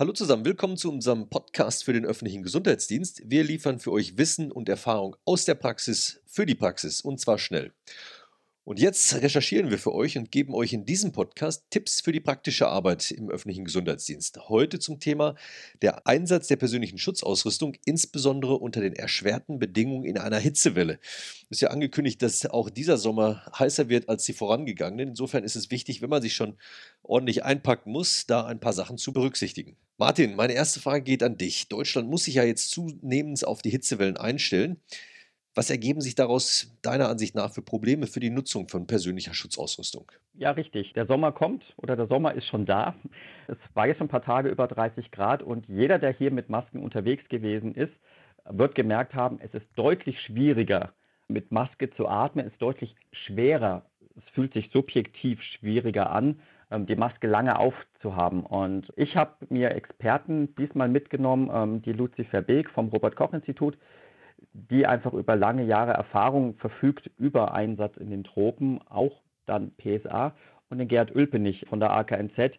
Hallo zusammen, willkommen zu unserem Podcast für den öffentlichen Gesundheitsdienst. Wir liefern für euch Wissen und Erfahrung aus der Praxis für die Praxis und zwar schnell. Und jetzt recherchieren wir für euch und geben euch in diesem Podcast Tipps für die praktische Arbeit im öffentlichen Gesundheitsdienst. Heute zum Thema der Einsatz der persönlichen Schutzausrüstung, insbesondere unter den erschwerten Bedingungen in einer Hitzewelle. Es ist ja angekündigt, dass auch dieser Sommer heißer wird als die vorangegangenen. Insofern ist es wichtig, wenn man sich schon ordentlich einpacken muss, da ein paar Sachen zu berücksichtigen. Martin, meine erste Frage geht an dich. Deutschland muss sich ja jetzt zunehmend auf die Hitzewellen einstellen. Was ergeben sich daraus deiner Ansicht nach für Probleme für die Nutzung von persönlicher Schutzausrüstung? Ja, richtig. Der Sommer kommt oder der Sommer ist schon da. Es war jetzt ein paar Tage über 30 Grad und jeder, der hier mit Masken unterwegs gewesen ist, wird gemerkt haben, es ist deutlich schwieriger, mit Maske zu atmen. Es ist deutlich schwerer. Es fühlt sich subjektiv schwieriger an, die Maske lange aufzuhaben. Und ich habe mir Experten diesmal mitgenommen, die Luzie Verbeek vom Robert-Koch-Institut, die einfach über lange Jahre Erfahrung verfügt über Einsatz in den Tropen, auch dann PSA, und den Gerd Ülpenich von der AKNZ,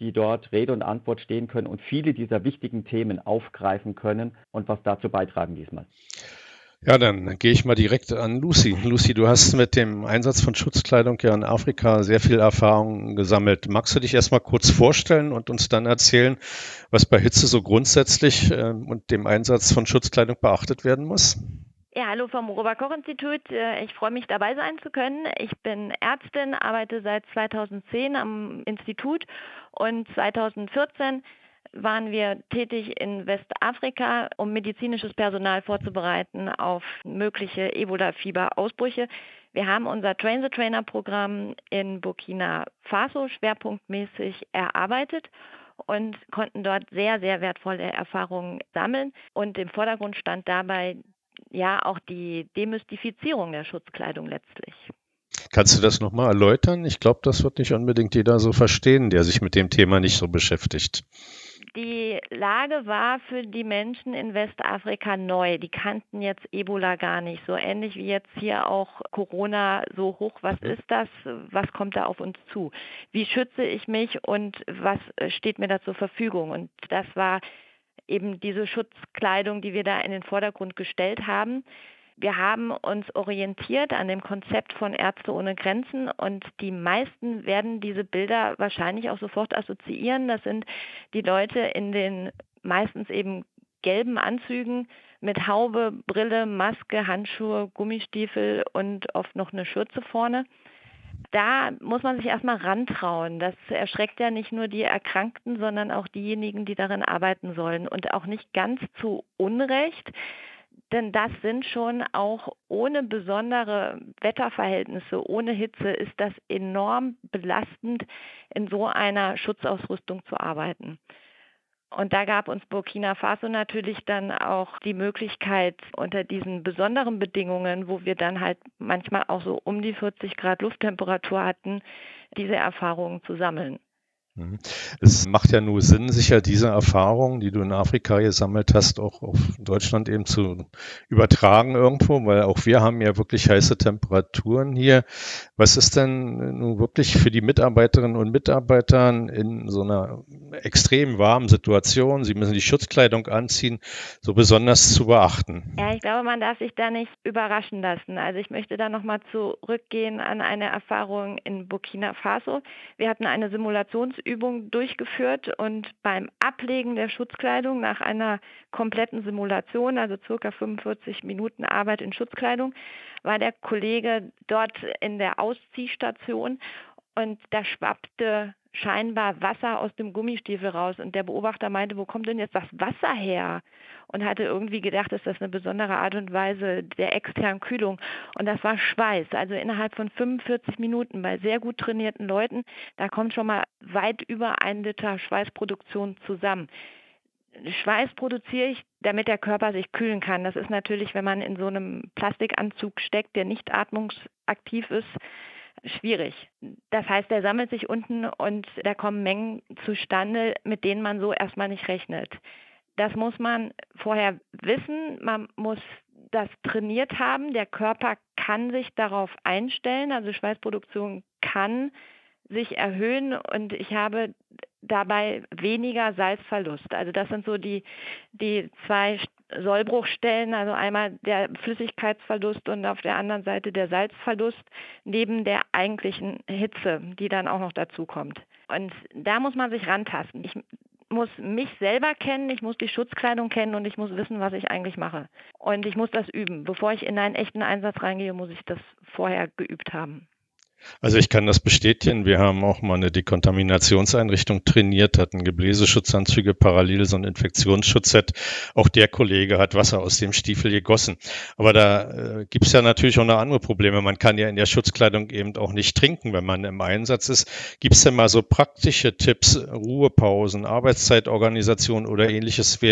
die dort Rede und Antwort stehen können und viele dieser wichtigen Themen aufgreifen können und was dazu beitragen diesmal. Ja, dann gehe ich mal direkt an Luzie. Luzie, du hast mit dem Einsatz von Schutzkleidung ja in Afrika sehr viel Erfahrung gesammelt. Magst du dich erstmal kurz vorstellen und uns dann erzählen, was bei Hitze so grundsätzlich und dem Einsatz von Schutzkleidung beachtet werden muss? Ja, hallo vom Robert-Koch-Institut. Ich freue mich, dabei sein zu können. Ich bin Ärztin, arbeite seit 2010 am Institut und 2014 waren wir tätig in Westafrika, um medizinisches Personal vorzubereiten auf mögliche Ebola-Fieberausbrüche. Wir haben unser Train-the-Trainer-Programm in Burkina Faso schwerpunktmäßig erarbeitet und konnten dort sehr, sehr wertvolle Erfahrungen sammeln. Und im Vordergrund stand dabei ja auch die Demystifizierung der Schutzkleidung letztlich. Kannst du das nochmal erläutern? Ich glaube, das wird nicht unbedingt jeder so verstehen, der sich mit dem Thema nicht so beschäftigt. Die Lage war für die Menschen in Westafrika neu. Die kannten jetzt Ebola gar nicht. So ähnlich wie jetzt hier auch Corona so hoch. Was ist das? Was kommt da auf uns zu? Wie schütze ich mich und was steht mir da zur Verfügung? Und das war eben diese Schutzkleidung, die wir da in den Vordergrund gestellt haben. Wir haben uns orientiert an dem Konzept von Ärzte ohne Grenzen und die meisten werden diese Bilder wahrscheinlich auch sofort assoziieren. Das sind die Leute in den meistens eben gelben Anzügen mit Haube, Brille, Maske, Handschuhe, Gummistiefel und oft noch eine Schürze vorne. Da muss man sich erstmal rantrauen. Das erschreckt ja nicht nur die Erkrankten, sondern auch diejenigen, die darin arbeiten sollen und auch nicht ganz zu Unrecht. Denn das sind schon auch ohne besondere Wetterverhältnisse, ohne Hitze, ist das enorm belastend, in so einer Schutzausrüstung zu arbeiten. Und da gab uns Burkina Faso natürlich dann auch die Möglichkeit, unter diesen besonderen Bedingungen, wo wir dann halt manchmal auch so um die 40 Grad Lufttemperatur hatten, diese Erfahrungen zu sammeln. Es macht ja nur Sinn, sicher diese Erfahrungen, die du in Afrika gesammelt hast, auch auf Deutschland eben zu übertragen irgendwo, weil auch wir haben ja wirklich heiße Temperaturen hier. Was ist denn nun wirklich für die Mitarbeiterinnen und Mitarbeiter in so einer extrem warmen Situation, sie müssen die Schutzkleidung anziehen, so besonders zu beachten? Ja, ich glaube, man darf sich da nicht überraschen lassen. Also ich möchte da nochmal zurückgehen an eine Erfahrung in Burkina Faso. Wir hatten eine Simulationsübung durchgeführt und beim Ablegen der Schutzkleidung nach einer kompletten Simulation, also ca. 45 Minuten Arbeit in Schutzkleidung, war der Kollege dort in der Ausziehstation und da schwappte scheinbar Wasser aus dem Gummistiefel raus und der Beobachter meinte, wo kommt denn jetzt das Wasser her? Und hatte irgendwie gedacht, ist das eine besondere Art und Weise der externen Kühlung. Und das war Schweiß, also innerhalb von 45 Minuten bei sehr gut trainierten Leuten, da kommt schon mal weit über 1 Liter Schweißproduktion zusammen. Schweiß produziere ich, damit der Körper sich kühlen kann. Das ist natürlich, wenn man in so einem Plastikanzug steckt, der nicht atmungsaktiv ist, schwierig. Das heißt, der sammelt sich unten und da kommen Mengen zustande, mit denen man so erstmal nicht rechnet. Das muss man vorher wissen, man muss das trainiert haben, der Körper kann sich darauf einstellen, also Schweißproduktion kann sich erhöhen und ich habe dabei weniger Salzverlust. Also das sind so die zwei Sollbruchstellen, also einmal der Flüssigkeitsverlust und auf der anderen Seite der Salzverlust neben der eigentlichen Hitze, die dann auch noch dazukommt. Und da muss man sich rantasten. Ich muss mich selber kennen, ich muss die Schutzkleidung kennen und ich muss wissen, was ich eigentlich mache. Und ich muss das üben. Bevor ich in einen echten Einsatz reingehe, muss ich das vorher geübt haben. Also ich kann das bestätigen. Wir haben auch mal eine Dekontaminationseinrichtung trainiert, hatten Gebläseschutzanzüge, parallel so ein Infektionsschutzset. Auch der Kollege hat Wasser aus dem Stiefel gegossen. Aber da gibt es ja natürlich auch noch andere Probleme. Man kann ja in der Schutzkleidung eben auch nicht trinken, wenn man im Einsatz ist. Gibt es denn mal so praktische Tipps, Ruhepausen, Arbeitszeitorganisation oder ähnliches,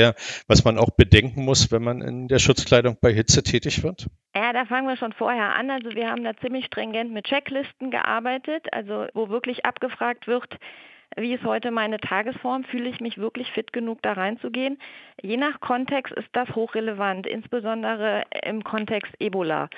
was man auch bedenken muss, wenn man in der Schutzkleidung bei Hitze tätig wird? Ja, da fangen wir schon vorher an. Also wir haben da ziemlich stringent mit Checklisten gearbeitet, also wo wirklich abgefragt wird, wie ist heute meine Tagesform, fühle ich mich wirklich fit genug, da reinzugehen. Je nach Kontext ist das hochrelevant, insbesondere im Kontext Ebola.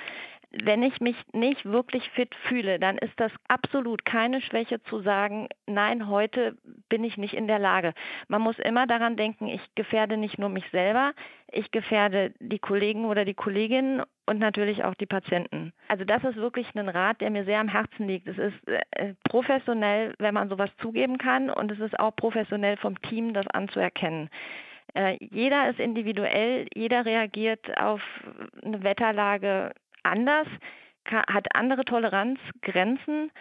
Wenn ich mich nicht wirklich fit fühle, dann ist das absolut keine Schwäche zu sagen, nein, heute bin ich nicht in der Lage. Man muss immer daran denken, ich gefährde nicht nur mich selber, ich gefährde die Kollegen oder die Kolleginnen und natürlich auch die Patienten. Also das ist wirklich ein Rat, der mir sehr am Herzen liegt. Es ist professionell, wenn man sowas zugeben kann, und es ist auch professionell vom Team, das anzuerkennen. Jeder ist individuell, jeder reagiert auf eine Wetterlage anders, hat andere Toleranzgrenzen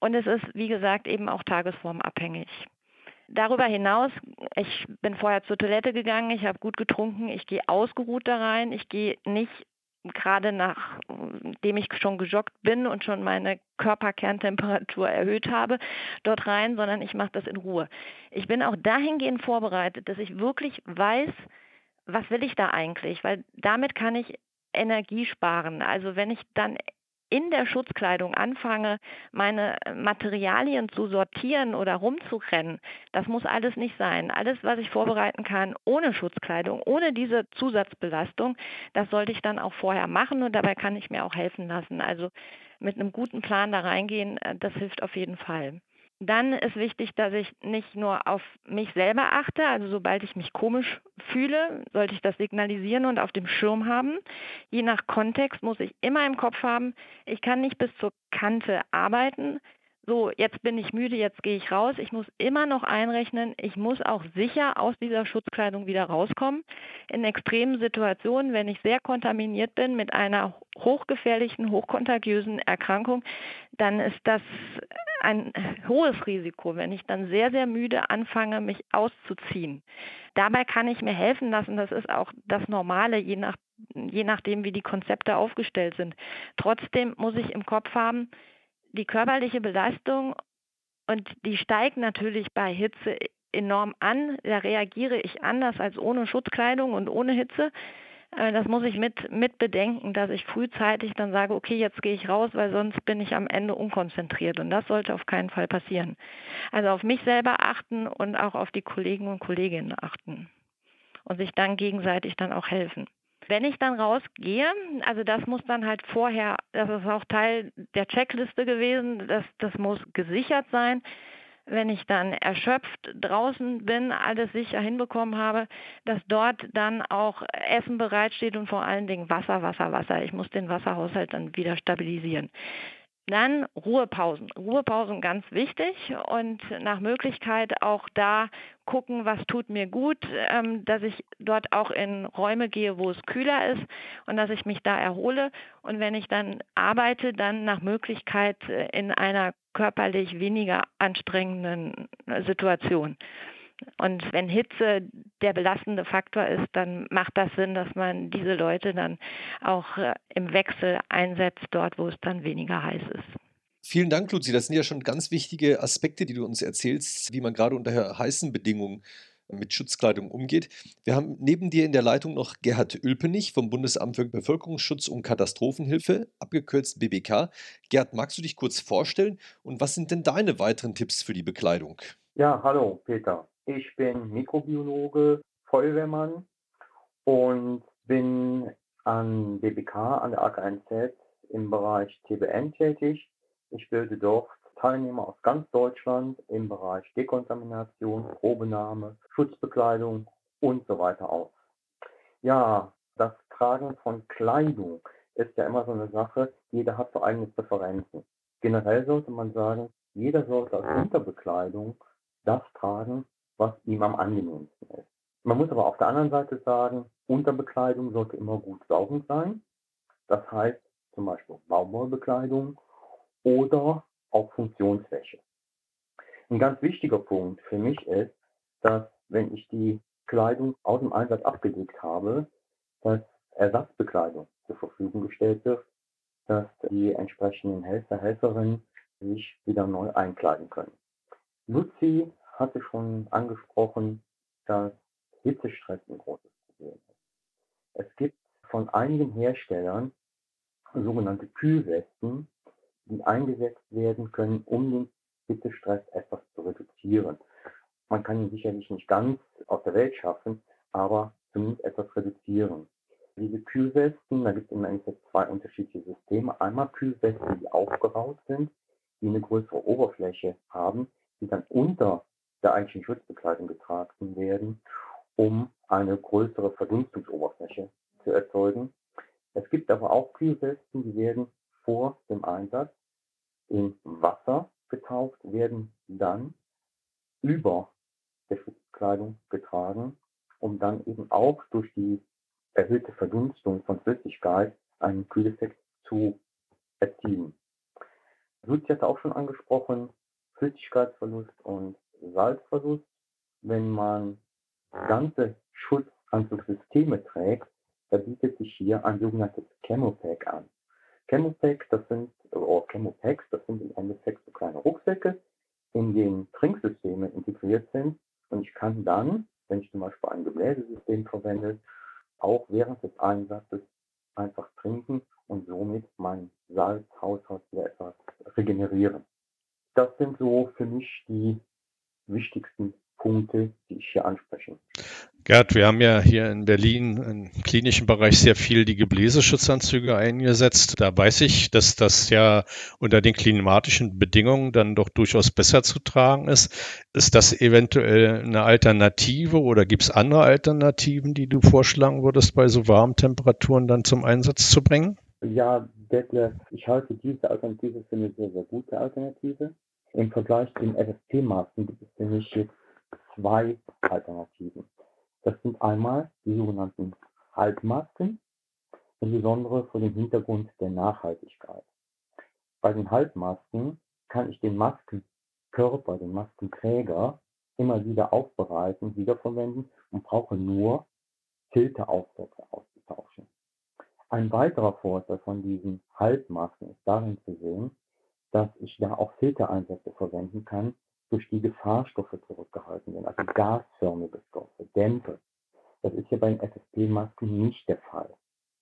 und es ist, wie gesagt, eben auch tagesformabhängig. Darüber hinaus, ich bin vorher zur Toilette gegangen, ich habe gut getrunken, ich gehe ausgeruht da rein, ich gehe nicht gerade nachdem ich schon gejoggt bin und schon meine Körperkerntemperatur erhöht habe, dort rein, sondern ich mache das in Ruhe. Ich bin auch dahingehend vorbereitet, dass ich wirklich weiß, was will ich da eigentlich, weil damit kann ich Energie sparen. Also wenn ich dann in der Schutzkleidung anfange, meine Materialien zu sortieren oder rumzurennen, das muss alles nicht sein. Alles, was ich vorbereiten kann ohne Schutzkleidung, ohne diese Zusatzbelastung, das sollte ich dann auch vorher machen und dabei kann ich mir auch helfen lassen. Also mit einem guten Plan da reingehen, das hilft auf jeden Fall. Dann ist wichtig, dass ich nicht nur auf mich selber achte, also sobald ich mich komisch fühle, sollte ich das signalisieren und auf dem Schirm haben. Je nach Kontext muss ich immer im Kopf haben, ich kann nicht bis zur Kante arbeiten. So, jetzt bin ich müde, jetzt gehe ich raus. Ich muss immer noch einrechnen, ich muss auch sicher aus dieser Schutzkleidung wieder rauskommen. In extremen Situationen, wenn ich sehr kontaminiert bin mit einer hochgefährlichen, hochkontagiösen Erkrankung, dann ist das ein hohes Risiko, wenn ich dann sehr, sehr müde anfange, mich auszuziehen. Dabei kann ich mir helfen lassen, das ist auch das Normale, je nachdem, wie die Konzepte aufgestellt sind. Trotzdem muss ich im Kopf haben, die körperliche Belastung, und die steigt natürlich bei Hitze enorm an. Da reagiere ich anders als ohne Schutzkleidung und ohne Hitze. Das muss ich mit bedenken, dass ich frühzeitig dann sage, okay, jetzt gehe ich raus, weil sonst bin ich am Ende unkonzentriert. Und das sollte auf keinen Fall passieren. Also auf mich selber achten und auch auf die Kollegen und Kolleginnen achten. Und sich dann gegenseitig dann auch helfen. Wenn ich dann rausgehe, also das muss dann halt vorher, das ist auch Teil der Checkliste gewesen, das muss gesichert sein. Wenn ich dann erschöpft draußen bin, alles sicher hinbekommen habe, dass dort dann auch Essen bereitsteht und vor allen Dingen Wasser, Wasser, Wasser. Ich muss den Wasserhaushalt dann wieder stabilisieren. Dann Ruhepausen. Ruhepausen ganz wichtig und nach Möglichkeit auch da gucken, was tut mir gut, dass ich dort auch in Räume gehe, wo es kühler ist und dass ich mich da erhole. Und wenn ich dann arbeite, dann nach Möglichkeit in einer körperlich weniger anstrengenden Situation. Und wenn Hitze der belastende Faktor ist, dann macht das Sinn, dass man diese Leute dann auch im Wechsel einsetzt, dort, wo es dann weniger heiß ist. Vielen Dank, Luzie. Das sind ja schon ganz wichtige Aspekte, die du uns erzählst, wie man gerade unter heißen Bedingungen mit Schutzkleidung umgeht. Wir haben neben dir in der Leitung noch Gerd Ülpenich vom Bundesamt für Bevölkerungsschutz und Katastrophenhilfe, abgekürzt BBK. Gerd, magst du dich kurz vorstellen und was sind denn deine weiteren Tipps für die Bekleidung? Ja, hallo Peter. Ich bin Mikrobiologe, Feuerwehrmann und bin an BBK, an der AKNZ im Bereich TBN tätig. Ich bilde dort Teilnehmer aus ganz Deutschland im Bereich Dekontamination, Probenahme, Schutzbekleidung und so weiter aus. Ja, das Tragen von Kleidung ist ja immer so eine Sache, jeder hat so eigene Präferenzen. Generell sollte man sagen, jeder sollte als Unterbekleidung das tragen, was ihm am angenehmsten ist. Man muss aber auf der anderen Seite sagen, Unterbekleidung sollte immer gut saugend sein. Das heißt zum Beispiel Baumwollbekleidung oder auch Funktionswäsche. Ein ganz wichtiger Punkt für mich ist, dass wenn ich die Kleidung aus dem Einsatz abgedeckt habe, dass Ersatzbekleidung zur Verfügung gestellt wird, dass die entsprechenden Helfer, Helferinnen sich wieder neu einkleiden können. Luzie hatte schon angesprochen, dass Hitzestress ein großes Problem ist. Es gibt von einigen Herstellern sogenannte Kühlwesten, die eingesetzt werden können, um den Hitzestress etwas zu reduzieren. Man kann ihn sicherlich nicht ganz aus der Welt schaffen, aber zumindest etwas reduzieren. Diese Kühlwesten, da gibt es im Endeffekt zwei unterschiedliche Systeme. Einmal Kühlwesten, die aufgeraut sind, die eine größere Oberfläche haben, die dann unter der eigentlichen Schutzbekleidung getragen werden, um eine größere Verdunstungsoberfläche zu erzeugen. Es gibt aber auch Kühlwesten, die werden vor dem Einsatz in Wasser getaucht, werden dann über der Schutzbekleidung getragen, um dann eben auch durch die erhöhte Verdunstung von Flüssigkeit einen Kühleffekt zu erzielen. Luzie hat auch schon angesprochen, Flüssigkeitsverlust und Salzverlust. Wenn man ganze Schutzanzugssysteme trägt, da bietet sich hier ein sogenanntes Chemo-Pack an. Chemo-Packs, das sind im Endeffekt so kleine Rucksäcke, in denen Trinksysteme integriert sind. Und ich kann dann, wenn ich zum Beispiel ein Gebläsesystem verwende, auch während des Einsatzes einfach trinken und somit meinen Salzhaushalt wieder etwas regenerieren. Das sind so für mich die wichtigsten Punkte, die ich hier anspreche. Gerd, wir haben ja hier in Berlin im klinischen Bereich sehr viel die Gebläseschutzanzüge eingesetzt. Da weiß ich, dass das ja unter den klimatischen Bedingungen dann doch durchaus besser zu tragen ist. Ist das eventuell eine Alternative oder gibt es andere Alternativen, die du vorschlagen würdest, bei so warmen Temperaturen dann zum Einsatz zu bringen? Ja, Detlef, ich halte diese Alternative für eine sehr, sehr gute Alternative. Im Vergleich zu den FFP-Masken gibt es nämlich jetzt zwei Alternativen. Das sind einmal die sogenannten Halbmasken, insbesondere vor dem Hintergrund der Nachhaltigkeit. Bei den Halbmasken kann ich den Maskenkörper, den Maskenträger immer wieder aufbereiten, wiederverwenden und brauche nur Filteraufsätze auszutauschen. Ein weiterer Vorteil von diesen Halbmasken ist darin zu sehen, dass ich da auch Filtereinsätze verwenden kann, durch die Gefahrstoffe zurückgehalten werden, also gasförmige Stoffe, Dämpfe. Das ist ja bei den FFP-Masken nicht der Fall.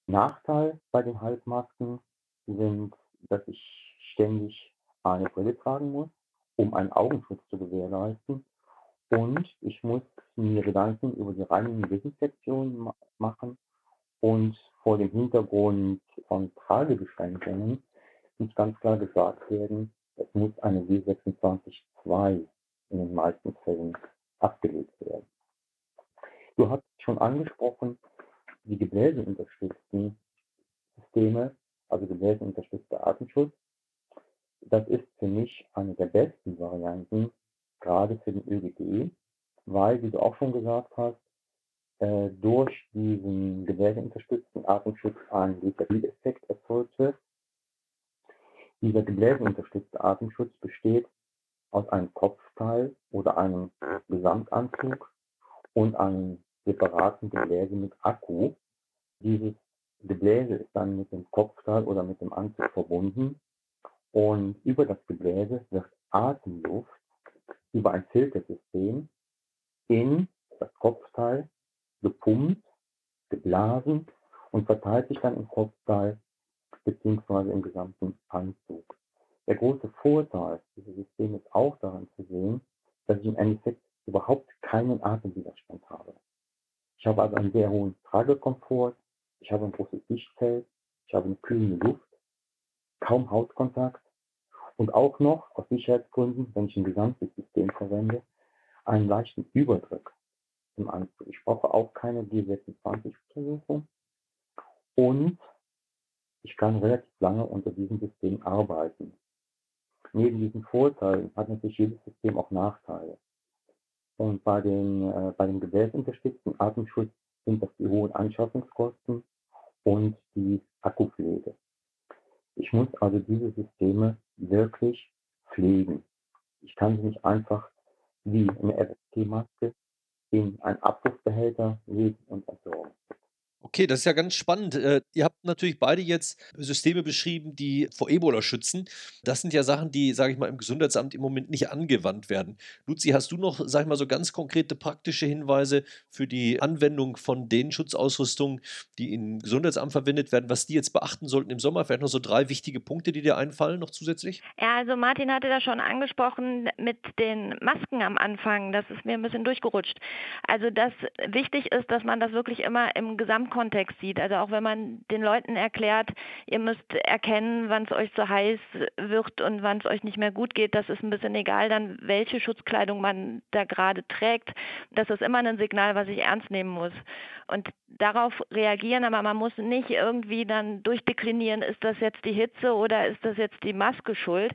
Nachteil bei den Halbmasken sind, dass ich ständig eine Brille tragen muss, um einen Augenschutz zu gewährleisten. Und ich muss mir Gedanken über die Reinigung und Desinfektion machen und vor dem Hintergrund von Tragebeschränkungen muss ganz klar gesagt werden, es muss eine W26-2 in den meisten Fällen abgelegt werden. Du hast schon angesprochen, die gebläseunterstützten Systeme, also gebläseunterstützter Atemschutz. Das ist für mich eine der besten Varianten, gerade für den ÖDG, weil, wie du auch schon gesagt hast, durch diesen gebläseunterstützten Atemschutz ein Dekadil-Effekt erzeugt wird. Dieser gebläseunterstützte Atemschutz besteht aus einem Kopfteil oder einem Gesamtanzug und einem separaten Gebläse mit Akku. Dieses Gebläse ist dann mit dem Kopfteil oder mit dem Anzug verbunden und über das Gebläse wird Atemluft über ein Filtersystem in das Kopfteil gepumpt, geblasen und verteilt sich dann im Kopfteil beziehungsweise im gesamten Anzug. Der große Vorteil dieses Systems ist auch daran zu sehen, dass ich im Endeffekt überhaupt keinen Atemwiderstand habe. Ich habe also einen sehr hohen Tragekomfort, ich habe ein großes Sichtfeld, ich habe eine kühlende Luft, kaum Hautkontakt und auch noch, aus Sicherheitsgründen, wenn ich ein gesamtes System verwende, einen leichten Überdruck im Anzug. Ich brauche auch keine G26-Untersuchung und ich kann relativ lange unter diesem System arbeiten. Neben diesen Vorteilen hat natürlich jedes System auch Nachteile. Und bei dem gewährunterstützten Atemschutz sind das die hohen Anschaffungskosten und die Akkupflege. Ich muss also diese Systeme wirklich pflegen. Ich kann sie nicht einfach wie eine FFP-Maske in einen Abwurfbehälter legen und entsorgen. Okay, das ist ja ganz spannend. Ihr habt natürlich beide jetzt Systeme beschrieben, die vor Ebola schützen. Das sind ja Sachen, die, sage ich mal, im Gesundheitsamt im Moment nicht angewandt werden. Luzie, hast du noch, sage ich mal, so ganz konkrete praktische Hinweise für die Anwendung von den Schutzausrüstungen, die im Gesundheitsamt verwendet werden, was die jetzt beachten sollten im Sommer? Vielleicht noch so 3 wichtige Punkte, die dir einfallen noch zusätzlich? Ja, also Martin hatte das schon angesprochen mit den Masken am Anfang. Das ist mir ein bisschen durchgerutscht. Also das wichtig ist, dass man das wirklich immer im Gesamtkontext sieht. Also auch wenn man den Leuten erklärt, ihr müsst erkennen, wann es euch so heiß wird und wann es euch nicht mehr gut geht, das ist ein bisschen egal, dann welche Schutzkleidung man da gerade trägt. Das ist immer ein Signal, was ich ernst nehmen muss. Und darauf reagieren, aber man muss nicht irgendwie dann durchdeklinieren, ist das jetzt die Hitze oder ist das jetzt die Maske schuld?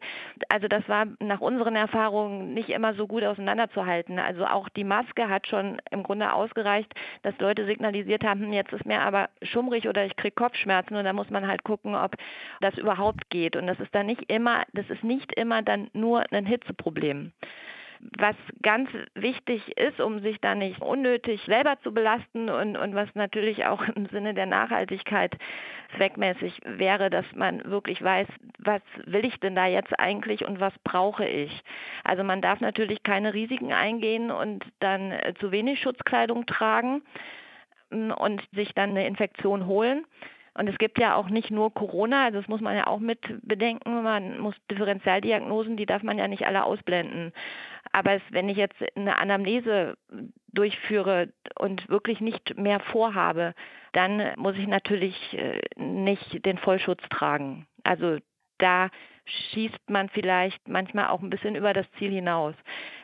Also das war nach unseren Erfahrungen nicht immer so gut auseinanderzuhalten. Also auch die Maske hat schon im Grunde ausgereicht, dass Leute signalisiert haben, jetzt ist mir aber schummrig oder ich kriege Kopfschmerzen, und da muss man halt gucken, ob das überhaupt geht. Und das ist nicht immer dann nur ein Hitzeproblem. Was ganz wichtig ist, um sich da nicht unnötig selber zu belasten und was natürlich auch im Sinne der Nachhaltigkeit zweckmäßig wäre, dass man wirklich weiß, was will ich denn da jetzt eigentlich und was brauche ich. Also man darf natürlich keine Risiken eingehen und dann zu wenig Schutzkleidung tragen und sich dann eine Infektion holen. Und es gibt ja auch nicht nur Corona, also das muss man ja auch mit bedenken, man muss Differentialdiagnosen, die darf man ja nicht alle ausblenden. Aber wenn ich jetzt eine Anamnese durchführe und wirklich nicht mehr vorhabe, dann muss ich natürlich nicht den Vollschutz tragen. Also da schießt man vielleicht manchmal auch ein bisschen über das Ziel hinaus.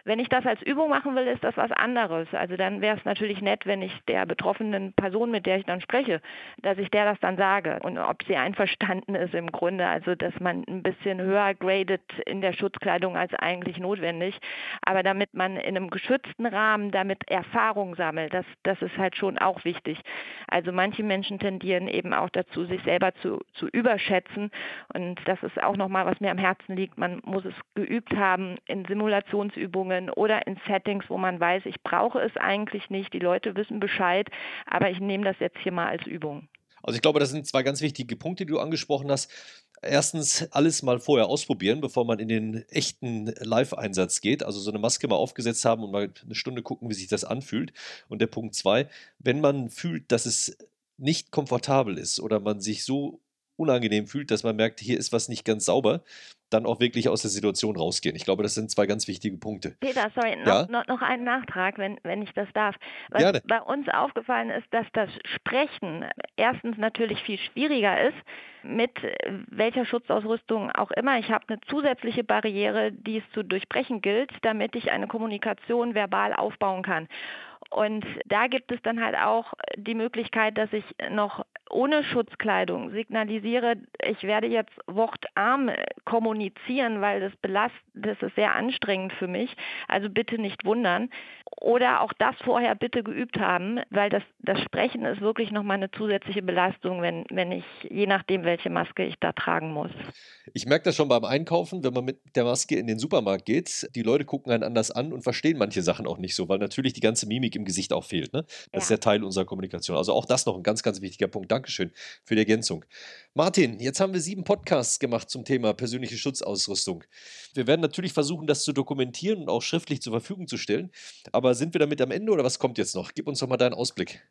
Wenn ich das als Übung machen will, ist das was anderes. Also dann wäre es natürlich nett, wenn ich der betroffenen Person, mit der ich dann spreche, dass ich der das dann sage und ob sie einverstanden ist im Grunde. Also dass man ein bisschen höher gradet in der Schutzkleidung als eigentlich notwendig. Aber damit man in einem geschützten Rahmen damit Erfahrung sammelt, das ist halt schon auch wichtig. Also manche Menschen tendieren eben auch dazu, sich selber zu überschätzen. Und das ist auch nochmal, was mir am Herzen liegt. Man muss es geübt haben in Simulationsübungen oder in Settings, wo man weiß, ich brauche es eigentlich nicht, die Leute wissen Bescheid, aber ich nehme das jetzt hier mal als Übung. Also ich glaube, das sind 2 ganz wichtige Punkte, die du angesprochen hast. Erstens, alles mal vorher ausprobieren, bevor man in den echten Live-Einsatz geht. Also so eine Maske mal aufgesetzt haben und mal eine Stunde gucken, wie sich das anfühlt. Und der Punkt 2, wenn man fühlt, dass es nicht komfortabel ist oder man sich so unangenehm fühlt, dass man merkt, hier ist was nicht ganz sauber, dann auch wirklich aus der Situation rausgehen. Ich glaube, das sind 2 ganz wichtige Punkte. Peter, sorry, ja? noch einen Nachtrag, wenn ich das darf. Was Gerne. Bei uns aufgefallen ist, dass das Sprechen erstens natürlich viel schwieriger ist, mit welcher Schutzausrüstung auch immer. Ich habe eine zusätzliche Barriere, die es zu durchbrechen gilt, damit ich eine Kommunikation verbal aufbauen kann. Und da gibt es dann halt auch die Möglichkeit, dass ich noch ohne Schutzkleidung signalisiere, ich werde jetzt wortarm kommunizieren, weil das ist sehr anstrengend für mich. Also bitte nicht wundern. Oder auch das vorher bitte geübt haben, weil das Sprechen ist wirklich nochmal eine zusätzliche Belastung, wenn ich, je nachdem, welche Maske ich da tragen muss. Ich merke das schon beim Einkaufen, wenn man mit der Maske in den Supermarkt geht, die Leute gucken einen anders an und verstehen manche Sachen auch nicht so, weil natürlich die ganze Mimik im Gesicht auch fehlt. Ne? Das ist ja Teil unserer Kommunikation. Also auch das noch ein ganz, ganz wichtiger Punkt. Dankeschön für die Ergänzung. Martin, jetzt haben wir 7 Podcasts gemacht zum Thema persönliche Schutzausrüstung. Wir werden natürlich versuchen, das zu dokumentieren und auch schriftlich zur Verfügung zu stellen. Aber sind wir damit am Ende oder was kommt jetzt noch? Gib uns doch mal deinen Ausblick.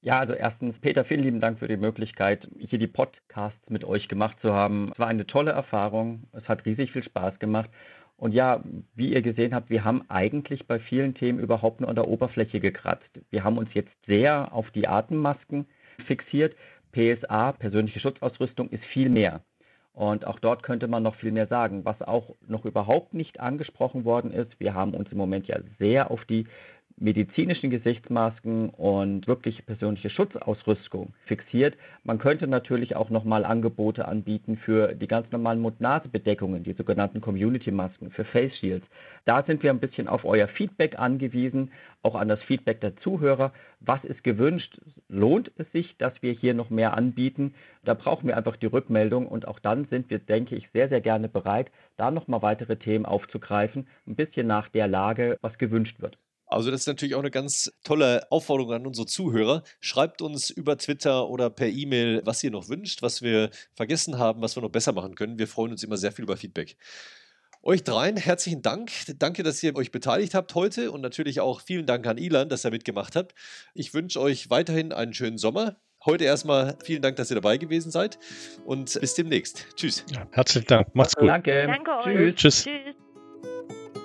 Ja, also erstens, Peter, vielen lieben Dank für die Möglichkeit, hier die Podcasts mit euch gemacht zu haben. Es war eine tolle Erfahrung. Es hat riesig viel Spaß gemacht. Und ja, wie ihr gesehen habt, wir haben eigentlich bei vielen Themen überhaupt nur an der Oberfläche gekratzt. Wir haben uns jetzt sehr auf die Atemmasken fixiert. PSA, persönliche Schutzausrüstung, ist viel mehr. Und auch dort könnte man noch viel mehr sagen. Was auch noch überhaupt nicht angesprochen worden ist, wir haben uns im Moment ja sehr auf die medizinischen Gesichtsmasken und wirkliche persönliche Schutzausrüstung fixiert. Man könnte natürlich auch nochmal Angebote anbieten für die ganz normalen Mund-Nase-Bedeckungen, die sogenannten Community-Masken, für Face Shields. Da sind wir ein bisschen auf euer Feedback angewiesen, auch an das Feedback der Zuhörer. Was ist gewünscht? Lohnt es sich, dass wir hier noch mehr anbieten? Da brauchen wir einfach die Rückmeldung und auch dann sind wir, denke ich, sehr, sehr gerne bereit, da nochmal weitere Themen aufzugreifen, ein bisschen nach der Lage, was gewünscht wird. Also das ist natürlich auch eine ganz tolle Aufforderung an unsere Zuhörer. Schreibt uns über Twitter oder per E-Mail, was ihr noch wünscht, was wir vergessen haben, was wir noch besser machen können. Wir freuen uns immer sehr viel über Feedback. Euch dreien herzlichen Dank. Danke, dass ihr euch beteiligt habt heute und natürlich auch vielen Dank an Ilan, dass er mitgemacht hat. Ich wünsche euch weiterhin einen schönen Sommer. Heute erstmal vielen Dank, dass ihr dabei gewesen seid und bis demnächst. Tschüss. Ja, herzlichen Dank. Macht's gut. Danke. Danke euch. Tschüss. Tschüss.